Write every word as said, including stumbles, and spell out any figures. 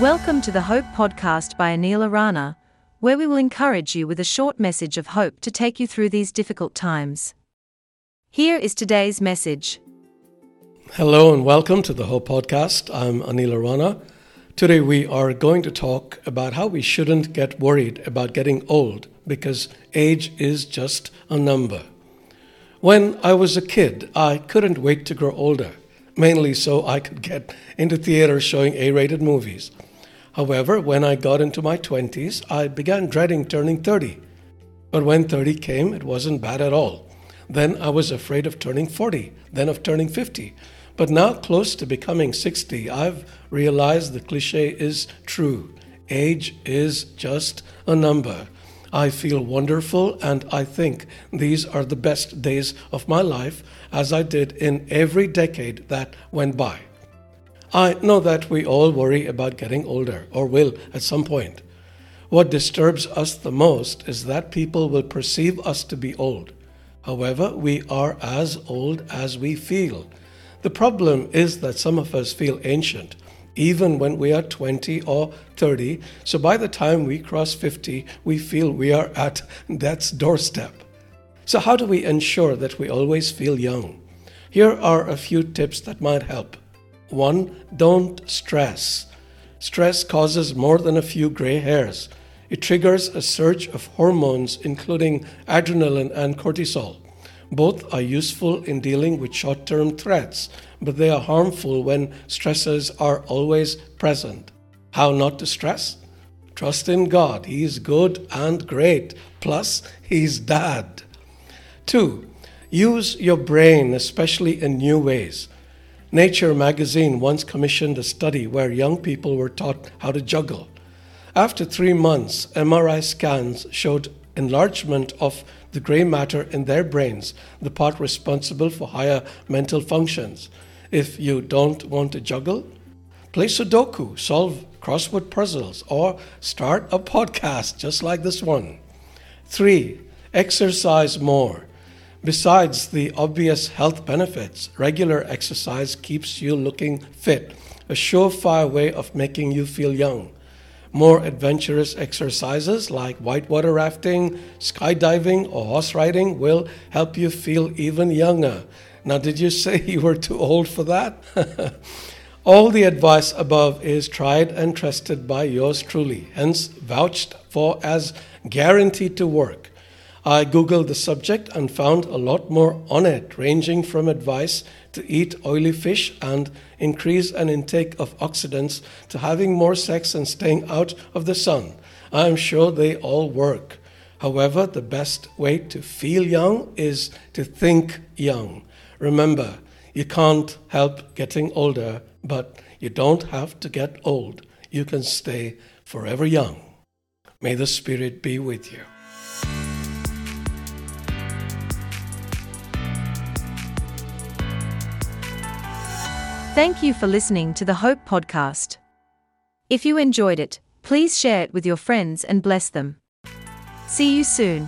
Welcome to the Hope Podcast by Anil Arana, where we will encourage you with a short message of hope to take you through these difficult times. Here is today's message. Hello and welcome to the Hope Podcast. I'm Anil Arana. Today we are going to talk about how we shouldn't get worried about getting old because age is just a number. When I was a kid, I couldn't wait to grow older, mainly so I could get into theater showing A-rated movies. However, when I got into my twenties, I began dreading turning thirty. But when thirty came, it wasn't bad at all. Then I was afraid of turning forty, then of turning fifty. But now, close to becoming sixty, I've realized the cliche is true. Age is just a number. I feel wonderful, and I think these are the best days of my life, as I did in every decade that went by. I know that we all worry about getting older, or will at some point. What disturbs us the most is that people will perceive us to be old. However, we are as old as we feel. The problem is that some of us feel ancient, even when we are twenty or thirty, so by the time we cross fifty, we feel we are at death's doorstep. So how do we ensure that we always feel young? Here are a few tips that might help. One, don't stress. Stress causes more than a few gray hairs. It triggers a surge of hormones, including adrenaline and cortisol. Both are useful in dealing with short-term threats, but they are harmful when stresses are always present. How not to stress? Trust in God. He is good and great. Plus, He's Dad. Two, use your brain, especially in new ways. Nature magazine once commissioned a study where young people were taught how to juggle. After three months, M R I scans showed enlargement of the gray matter in their brains, the part responsible for higher mental functions. If you don't want to juggle, play Sudoku, solve crossword puzzles, or start a podcast just like this one. Three, exercise more. Besides the obvious health benefits, regular exercise keeps you looking fit, a surefire way of making you feel young. More adventurous exercises like whitewater rafting, skydiving, or horse riding will help you feel even younger. Now, did you say you were too old for that? All the advice above is tried and trusted by yours truly, hence vouched for as guaranteed to work. I googled the subject and found a lot more on it, ranging from advice to eat oily fish and increase an intake of oxidants to having more sex and staying out of the sun. I am sure they all work. However, the best way to feel young is to think young. Remember, you can't help getting older, but you don't have to get old. You can stay forever young. May the Spirit be with you. Thank you for listening to the Hope Podcast. If you enjoyed it, please share it with your friends and bless them. See you soon.